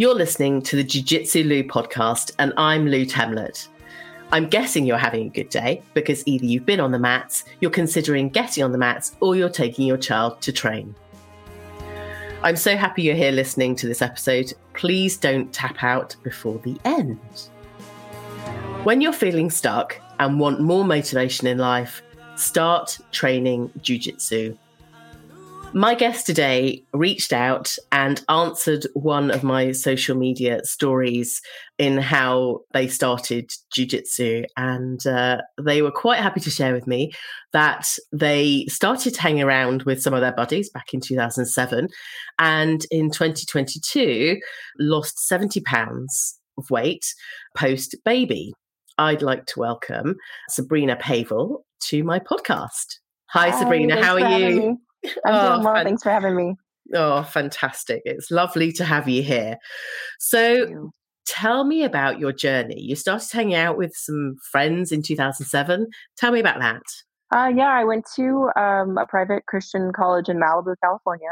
You're listening to the Jiu-Jitsu Lou podcast, and I'm Lou Temlett. I'm guessing you're having a good day because either you've been on the mats, you're considering getting on the mats, or you're taking your child to train. I'm so happy you're here listening to this episode. Please don't tap out before the end. When you're feeling stuck and want more motivation in life, start training jiu-jitsu. My guest today reached out and answered one of my social media stories in how they started jiu-jitsu, and they were quite happy to share with me that they started hanging around with some of their buddies back in 2007, and in 2022 lost 70 pounds of weight post-baby. I'd like to welcome Sabrina Pavel to my podcast. Hi, Sabrina, how are you? I'm doing well. Thanks for having me. Oh, fantastic. It's lovely to have you here. So tell me about your journey. You started hanging out with some friends in 2007. Tell me about that. I went to a private Christian college in Malibu, California,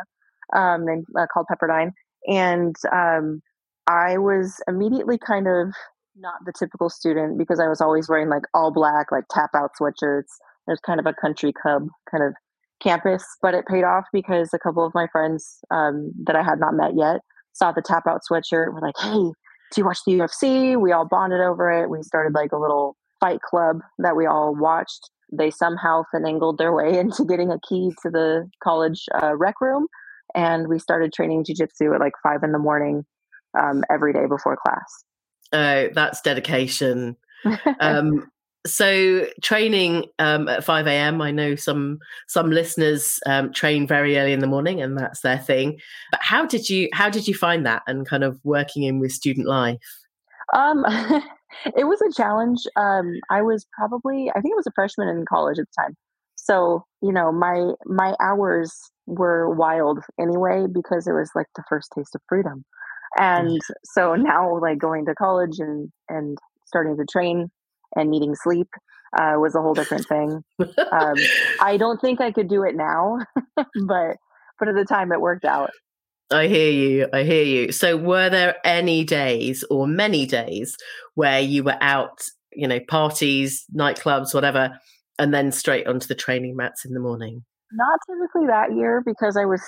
called Pepperdine. And I was immediately kind of not the typical student because I was always wearing like all black, like tap out sweatshirts. There's kind of a country club kind of campus, but it paid off because a couple of my friends that I had not met yet saw the tap out sweatshirt and were like, hey, do you watch the UFC? We all bonded over it. We started like a little fight club that we all watched. They somehow finagled their way into getting a key to the college rec room. And we started training jiu-jitsu at like 5 a.m. Every day before class. Oh, that's dedication. So training at 5 a.m., I know some listeners train very early in the morning and that's their thing. But how did you find that and kind of working in with student life? It was a challenge. I think I was a freshman in college at the time. So, you know, my hours were wild anyway because it was like the first taste of freedom. And so now like going to college and starting to train and needing sleep was a whole different thing. I don't think I could do it now, but at the time it worked out. I hear you. So were there any days or many days where you were out, you know, parties, nightclubs, whatever, and then straight onto the training mats in the morning? Not typically that year because I was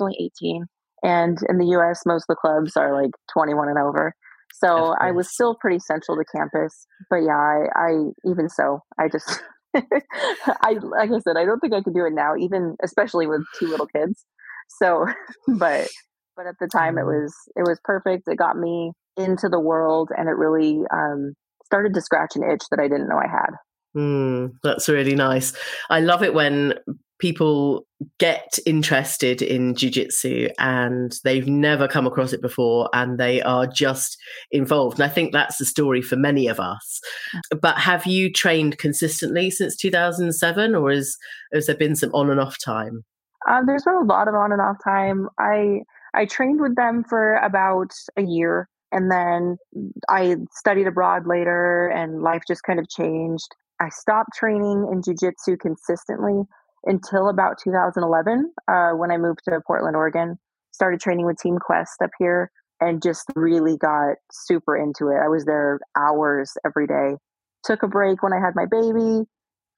only 18. And in the US, most of the clubs are like 21 and over. So I was still pretty central to campus, but yeah, I just, like I said, I don't think I could do it now, even especially with 2 little kids. So, but at the time it was perfect. It got me into the world and it really started to scratch an itch that I didn't know I had. That's really nice. I love it when people get interested in jiu-jitsu and they've never come across it before and they are just involved. And I think that's the story for many of us. But have you trained consistently since 2007 or has there been some on and off time? There's been a lot of on and off time. I trained with them for about a year and then I studied abroad later and life just kind of changed. I stopped training in jiu-jitsu consistently until about 2011, when I moved to Portland, Oregon, started training with Team Quest up here and just really got super into it. I was there hours every day, took a break when I had my baby,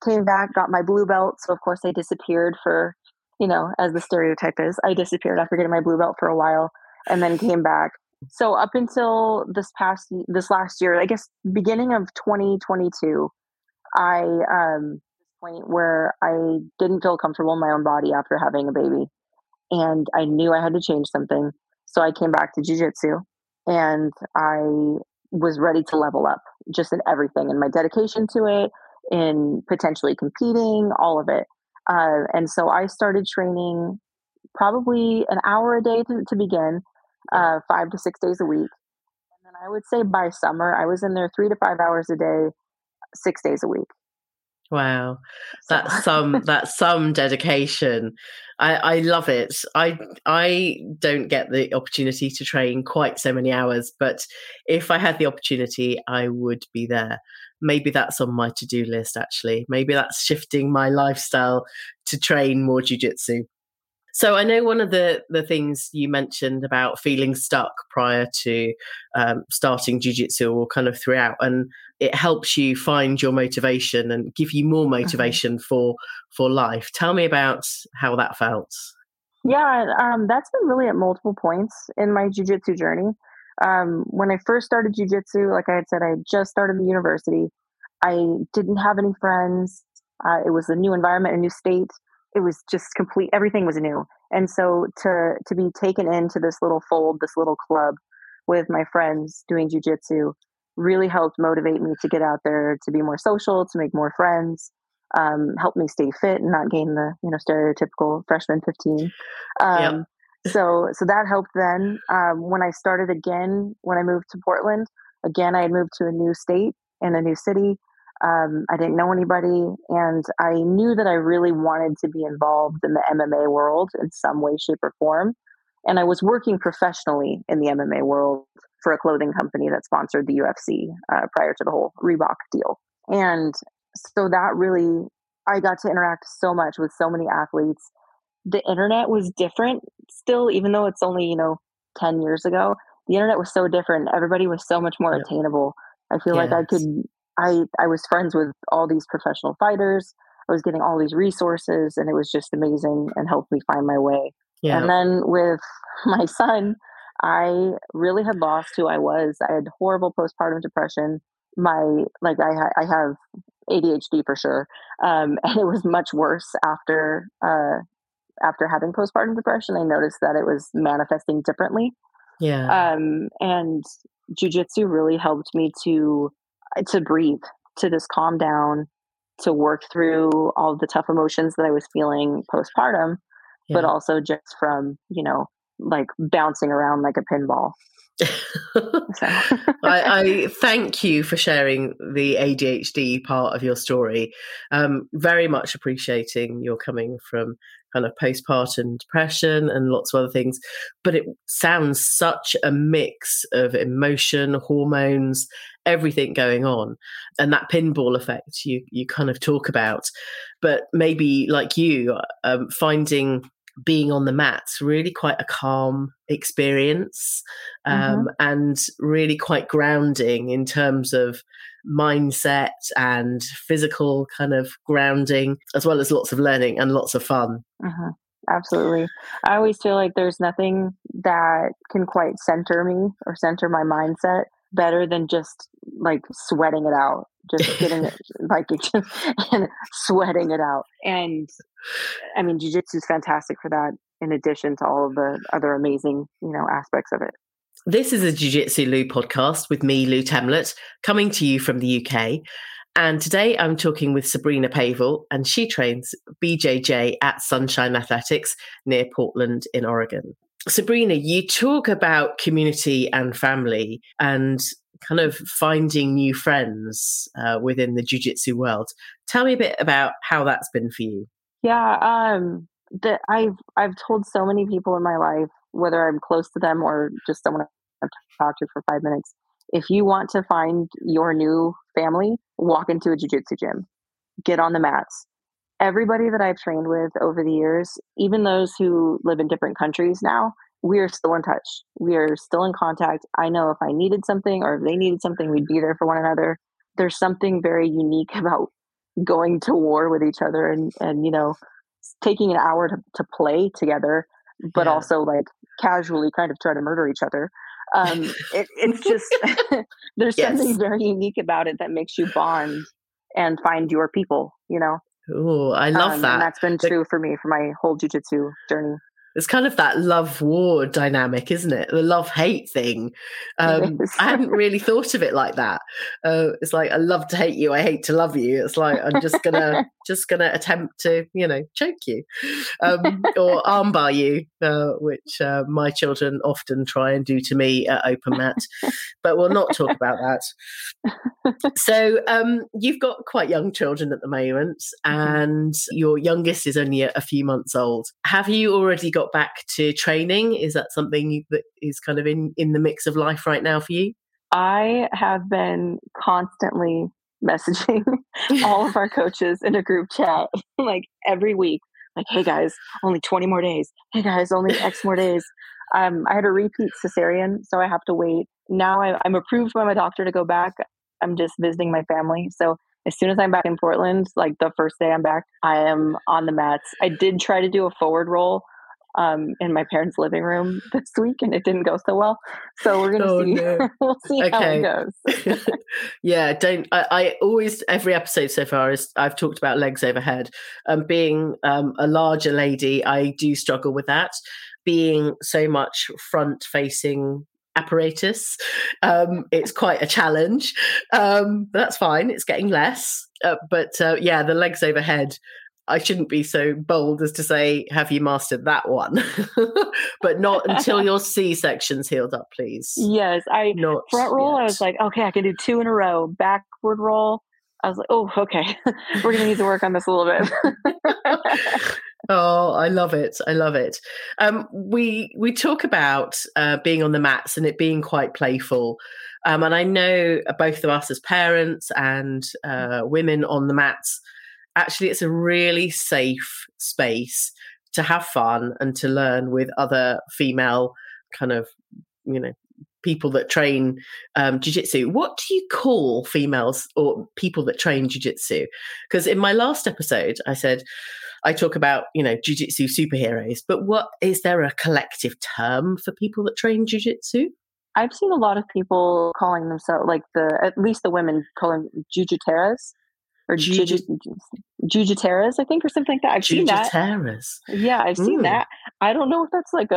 came back, got my blue belt. So of course I disappeared for, you know, as the stereotype is, I disappeared after getting my blue belt for a while and then came back. So up until this last year, I guess, beginning of 2022, point where I didn't feel comfortable in my own body after having a baby. And I knew I had to change something. So I came back to jiu-jitsu and I was ready to level up just in everything, in my dedication to it, in potentially competing, all of it. And so I started training probably an hour a day to begin, 5 to 6 days a week. And then I would say by summer, I was in there 3 to 5 hours a day, 6 days a week. Wow. That's some dedication. I love it. I don't get the opportunity to train quite so many hours, but if I had the opportunity, I would be there. Maybe that's on my to-do list, actually. Maybe that's shifting my lifestyle to train more jiu-jitsu. So I know one of the things you mentioned about feeling stuck prior to starting jiu-jitsu or kind of throughout, and it helps you find your motivation and give you more motivation for life. Tell me about how that felt. Yeah, that's been really at multiple points in my jiu-jitsu journey. When I first started jiu-jitsu, like I had said, I had just started the university. I didn't have any friends. It was a new environment, a new state. It was just complete, everything was new. And so to be taken into this little fold, this little club with my friends doing jiu-jitsu really helped motivate me to get out there, to be more social, to make more friends, helped me stay fit and not gain the, stereotypical freshman 15. Yep. So that helped then. When I started again, when I moved to Portland, again, I had moved to a new state and a new city. I didn't know anybody, and I knew that I really wanted to be involved in the MMA world in some way, shape, or form. And I was working professionally in the MMA world for a clothing company that sponsored the UFC prior to the whole Reebok deal. And so that really, I got to interact so much with so many athletes. The internet was different still, even though it's only, 10 years ago. The internet was so different. Everybody was so much more attainable. I feel like I was friends with all these professional fighters. I was getting all these resources, and it was just amazing and helped me find my way. Yeah. And then with my son, I really had lost who I was. I had horrible postpartum depression. I have ADHD for sure. And it was much worse after having postpartum depression. I noticed that it was manifesting differently. Yeah. And jiu-jitsu really helped me to breathe, to just calm down, to work through all the tough emotions that I was feeling postpartum, but also just from, bouncing around like a pinball. I thank you for sharing the ADHD part of your story. Very much appreciating your coming from kind of postpartum depression and lots of other things, but it sounds such a mix of emotion, hormones, everything going on, and that pinball effect you kind of talk about. But maybe like you, finding being on the mat's really quite a calm experience, and really quite grounding in terms of mindset and physical kind of grounding, as well as lots of learning and lots of fun. Absolutely. I always feel like there's nothing that can quite center me or center my mindset better than just sweating it out, just getting it and sweating it out. And I mean, jiu-jitsu is fantastic for that, in addition to all of the other amazing, aspects of it. This is a Jiu-Jitsu Lou podcast with me, Lou Temlett, coming to you from the UK. And today I'm talking with Sabrina Pavel, and she trains BJJ at Sunshine Athletics near Portland in Oregon. Sabrina, you talk about community and family and kind of finding new friends within the jiu-jitsu world. Tell me a bit about how that's been for you. Yeah, I've told so many people in my life, whether I'm close to them or just someone I've talked to for 5 minutes, if you want to find your new family, walk into a jiu-jitsu gym, get on the mats. Everybody that I've trained with over the years, even those who live in different countries now, we are still in touch. We are still in contact. I know if I needed something or if they needed something, we'd be there for one another. There's something very unique about going to war with each other and taking an hour to play together, but also casually kind of try to murder each other. It's just, there's something very unique about it that makes you bond and find your people, Oh, I love that. And that's been true for me for my whole jiu-jitsu journey. It's kind of that love-war dynamic, isn't it? The love-hate thing. I hadn't really thought of it like that. It's like, I love to hate you, I hate to love you. It's like, I'm just going to attempt to, choke you or armbar you, which my children often try and do to me at open mat. But we'll not talk about that. So you've got quite young children at the moment, and your youngest is only a few months old. Have you already got back to training? Is that something that is kind of in the mix of life right now for you? I have been constantly messaging all of our coaches in a group chat every week. like, hey guys, only 20 more days. Hey guys, only X more days. I had a repeat cesarean, so I have to wait. Now I'm approved by my doctor to go back. I'm just visiting my family. So as soon as I'm back in Portland, like the first day I'm back, I am on the mats. I did try to do a forward roll in my parents' living room this week, and it didn't go so well. So we're gonna see. No. We'll see how it goes. Yeah, I always, every episode so far is I've talked about legs overhead. Being a larger lady, I do struggle with that. Being so much front-facing apparatus, it's quite a challenge. That's fine; it's getting less. But the legs overhead. I shouldn't be so bold as to say, have you mastered that one? But not until your C-section's healed up, please. Yes. Front roll, yet. I was like, okay, I can do two in a row. Backward roll, I was like, oh, okay. We're going to need to work on this a little bit. Oh, I love it. I love it. We talk about being on the mats and it being quite playful. And I know both of us as parents and women on the mats, actually, it's a really safe space to have fun and to learn with other female kind of, people that train jiu-jitsu. What do you call females or people that train jiu-jitsu? Because in my last episode, I said, I talk about, jiu-jitsu superheroes, but is there a collective term for people that train jiu-jitsu? I've seen a lot of people calling themselves, at least the women calling jiu-jiteras. Or Jujiteras, I think, or something like that. I've seen that. Jujiteras. Yeah, I've seen that. I don't know if that's like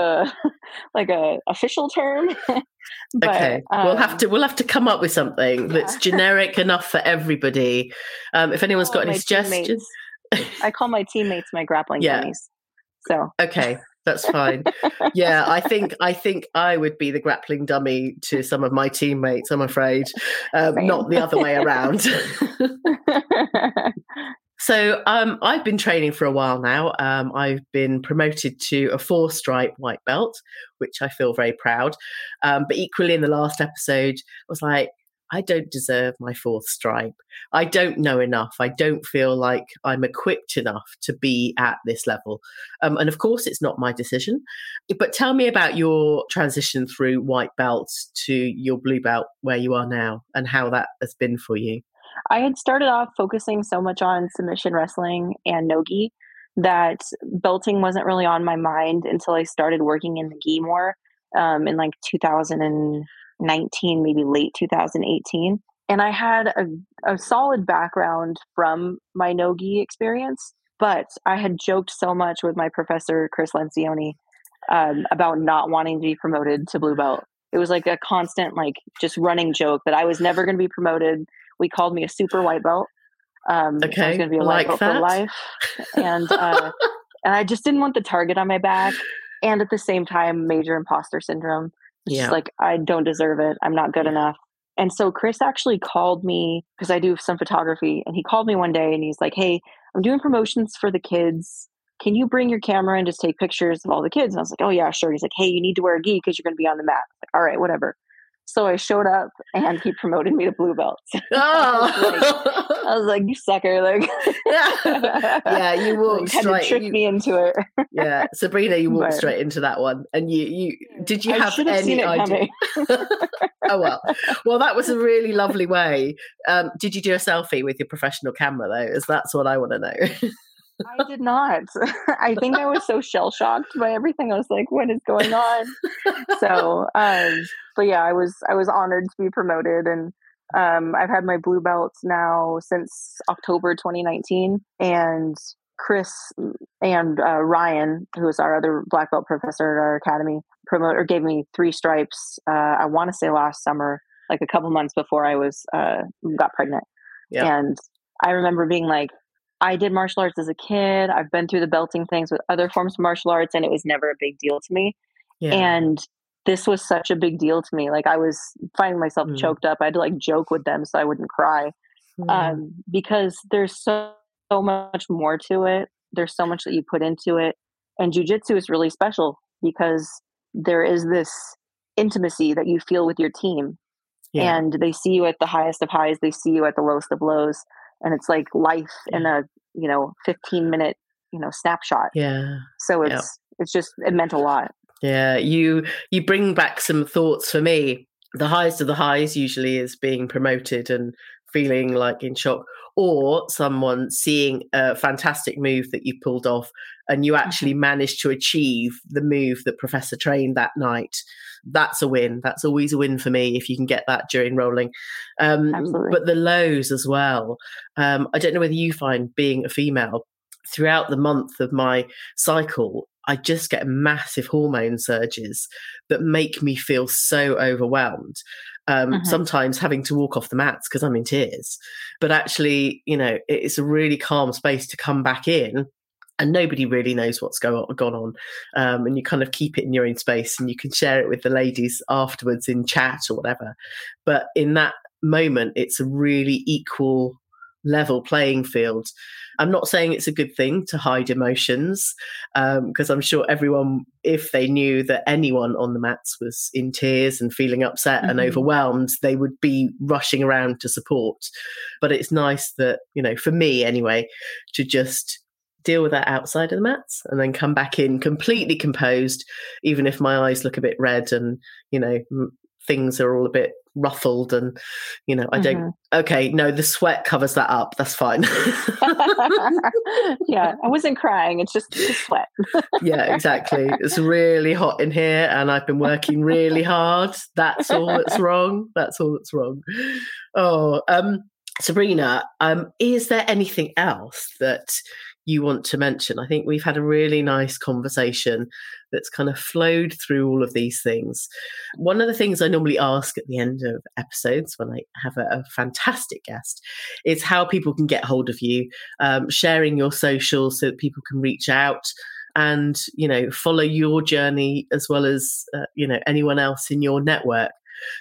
a official term. But, okay, we'll have to come up with something that's generic enough for everybody. If anyone's got any suggestions, I call my teammates my grappling bunnies. So okay. That's fine. Yeah, I think I would be the grappling dummy to some of my teammates, I'm afraid. Not the other way around. So I've been training for a while now. I've been promoted to a 4-stripe white belt, which I feel very proud. But equally in the last episode, I was like, I don't deserve my 4th stripe. I don't know enough. I don't feel like I'm equipped enough to be at this level. And of course, it's not my decision. But tell me about your transition through white belt to your blue belt where you are now and how that has been for you. I had started off focusing so much on submission wrestling and no-gi that belting wasn't really on my mind until I started working in the gi more in 2019, maybe late 2018. And I had a solid background from my no-gi experience, but I had joked so much with my professor, Chris Lencioni, about not wanting to be promoted to blue belt. It was like a constant, just running joke that I was never going to be promoted. We called me a super white belt. Okay. I was going to be a white belt for life. And, and I just didn't want the target on my back. And at the same time, major imposter syndrome. It's just I don't deserve it. I'm not good enough. And so Chris actually called me because I do some photography, and he called me one day and he's like, hey, I'm doing promotions for the kids. Can you bring your camera and just take pictures of all the kids? And I was like, oh yeah, sure. He's like, hey, you need to wear a gi because you're going to be on the mat. Like, all right, whatever. So I showed up and he promoted me to blue belt. I was like, you sucker. You walked straight. Kind of tricked me into it. Yeah. Sabrina, you walked straight into that one. And did you have any idea? Oh, well. Well, that was a really lovely way. Did you do a selfie with your professional camera though? That's what I want to know. I did not. I think I was so shell-shocked by everything. I was like, what is going on? So, I was honored to be promoted. And I've had my blue belt now since October 2019. And Chris and Ryan, who is our other black belt professor at our academy, gave me 3 stripes, I want to say last summer, like a couple months before I got pregnant. Yeah. And I remember being like, I did martial arts as a kid. I've been through the belting things with other forms of martial arts, and it was never a big deal to me. Yeah. And this was such a big deal to me. I was finding myself choked up. I had to joke with them so I wouldn't cry, because there's so much more to it. There's so much that you put into it. And jiu-jitsu is really special because there is this intimacy that you feel with your team. Yeah. And they see you at the highest of highs. They see you at the lowest of lows. And it's like life in a 15-minute snapshot. Yeah. So it's just, it meant a lot. Yeah. You bring back some thoughts for me. The highest of the highs usually is being promoted and feeling like in shock, or someone seeing a fantastic move that you pulled off and you actually managed to achieve the move that Professor trained that night. That's a win. That's always a win for me if you can get that during rolling. But the lows as well. I don't know whether you find, being a female, throughout the month of my cycle, I just get massive hormone surges that make me feel so overwhelmed. Sometimes having to walk off the mats because I'm in tears. But actually, it's a really calm space to come back in, and nobody really knows what's gone on. And you kind of keep it in your own space, and you can share it with the ladies afterwards in chat or whatever. But in that moment, it's a really equal level playing field. I'm not saying it's a good thing to hide emotions, because I'm sure everyone, if they knew that anyone on the mats was in tears and feeling upset and overwhelmed, they would be rushing around to support. But it's nice that, for me anyway, to just deal with that outside of the mats and then come back in completely composed, even if my eyes look a bit red and, things are all a bit ruffled and, I don't, okay, no, the sweat covers that up. That's fine. Yeah. I wasn't crying. It's just sweat. Yeah, exactly. It's really hot in here and I've been working really hard. That's all that's wrong. That's all that's wrong. Oh, Sabrina, is there anything else that you want to mention? I think we've had a really nice conversation that's kind of flowed through all of these things. One of the things I normally ask at the end of episodes when I have a fantastic guest is how people can get hold of you, sharing your socials so that people can reach out and, follow your journey as well as, anyone else in your network.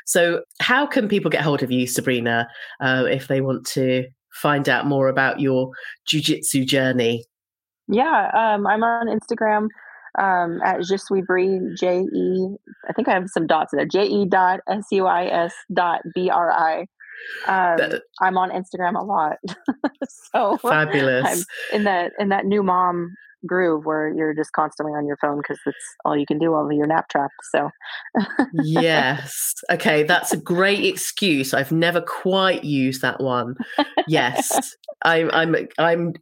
So how can people get hold of you, Sabrina, if they want to find out more about your jiu-jitsu journey? Yeah, I'm on Instagram at Je Suis Brie, J-E, I think I have some dots in there, JE.SUIS.BRI. I'm on Instagram a lot. So fabulous. I'm in that new mom groove where you're just constantly on your phone because that's all you can do all of your nap trapped. So yes, okay, that's a great excuse. I've never quite used that one. Yes, I'm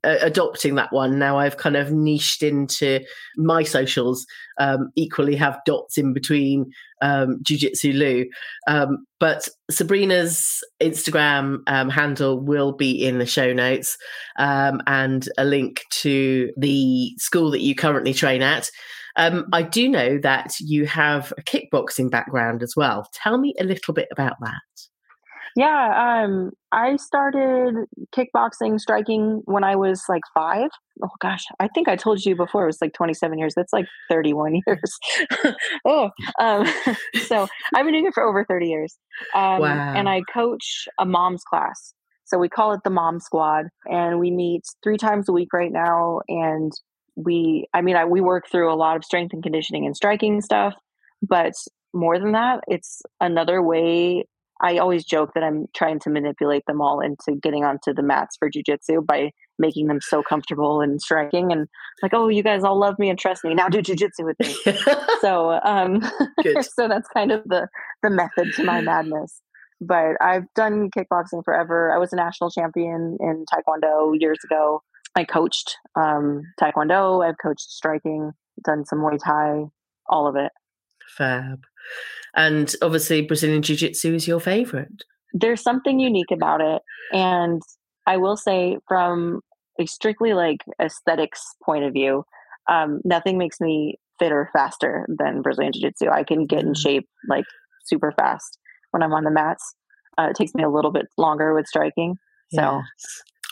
adopting that one now. I've kind of niched into my socials, equally have dots in between Jiu-Jitsu Lou. But Sabrina's Instagram handle will be in the show notes, and a link to the school that you currently train at. I do know that you have a kickboxing background as well. Tell me a little bit about that. Yeah, I started kickboxing, striking when I was like 5. Oh gosh, I think I told you before it was like 27 years. That's like 31 years. So I've been doing it for over 30 years. Wow. And I coach a mom's class. So we call it the MOMSQUAD, and we meet 3 times a week right now. And we work through a lot of strength and conditioning and striking stuff, but more than that, it's another way. I always joke that I'm trying to manipulate them all into getting onto the mats for jujitsu by making them so comfortable and striking and like, oh, you guys all love me and trust me. Now do jujitsu with me. So, so that's kind of the method to my madness. But I've done kickboxing forever. I was a national champion in Taekwondo years ago. I coached Taekwondo. I've coached striking, done some Muay Thai, all of it. Fab. And obviously Brazilian Jiu-Jitsu is your favorite. There's something unique about it. And I will say from a strictly like aesthetics point of view, nothing makes me fitter faster than Brazilian Jiu-Jitsu. I can get in shape like super fast when I'm on the mats. It takes me a little bit longer with striking. So yes.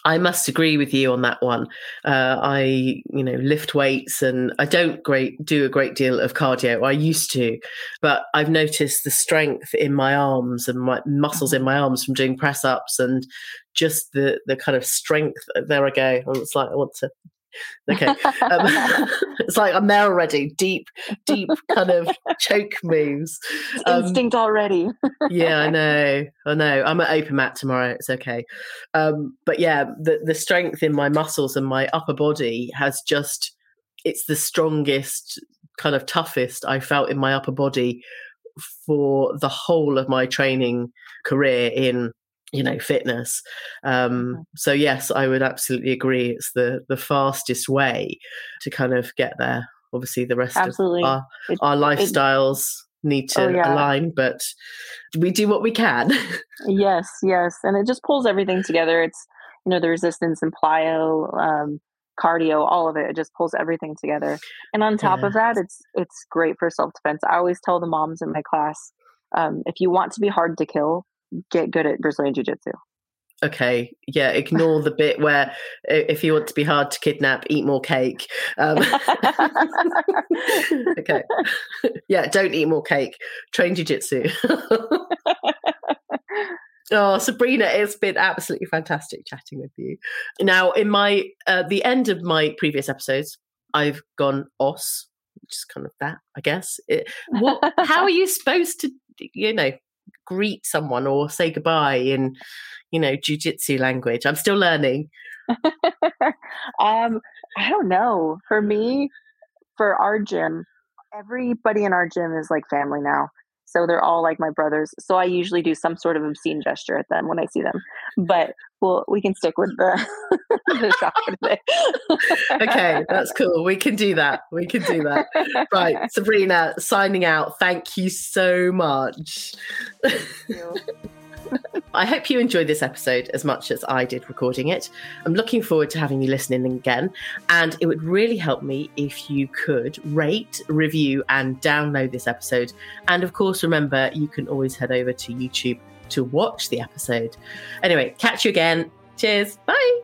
I must agree with you on that one. I lift weights and I don't do a great deal of cardio. I used to, but I've noticed the strength in my arms and my muscles in my arms from doing press ups and just the kind of strength. There I go. It's like I want to Okay. It's like I'm there already. Deep kind of choke moves. It's instinct already. Yeah, I know. I'm at open mat tomorrow. It's okay. But yeah, the strength in my muscles and my upper body has just, it's the strongest, kind of toughest I felt in my upper body for the whole of my training career in, you know, fitness. So yes, I would absolutely agree. It's the fastest way to kind of get there. Obviously the rest absolutely. Of our lifestyles need to align, but we do what we can. Yes. And it just pulls everything together. It's, you know, the resistance and plyo, cardio, all of it. It just pulls everything together. And on top of that, it's great for self-defense. I always tell the moms in my class, if you want to be hard to kill, get good at Brazilian Jiu-Jitsu. Okay. Yeah. Ignore the bit where if you want to be hard to kidnap, eat more cake. Okay. Yeah. Don't eat more cake. Train Jiu-Jitsu. Oh, Sabrina, it's been absolutely fantastic chatting with you. Now, in my the end of my previous episodes, I've gone OS, which is kind of that, I guess. How are you supposed to, you know, greet someone or say goodbye in, you know, jiu-jitsu language? I'm still learning. I don't know. For me, for our gym, everybody in our gym is like family now. So they're all like my brothers. So I usually do some sort of obscene gesture at them when I see them. But we can stick with the shop today. Okay, that's cool. We can do that. Right, Sabrina, signing out. Thank you so much. Thank you. I hope you enjoyed this episode as much as I did recording it. I'm looking forward to having you listening again, and it would really help me if you could rate, review and download this episode. And of course, remember, you can always head over to YouTube to watch the episode. Anyway, catch you again. Cheers. Bye.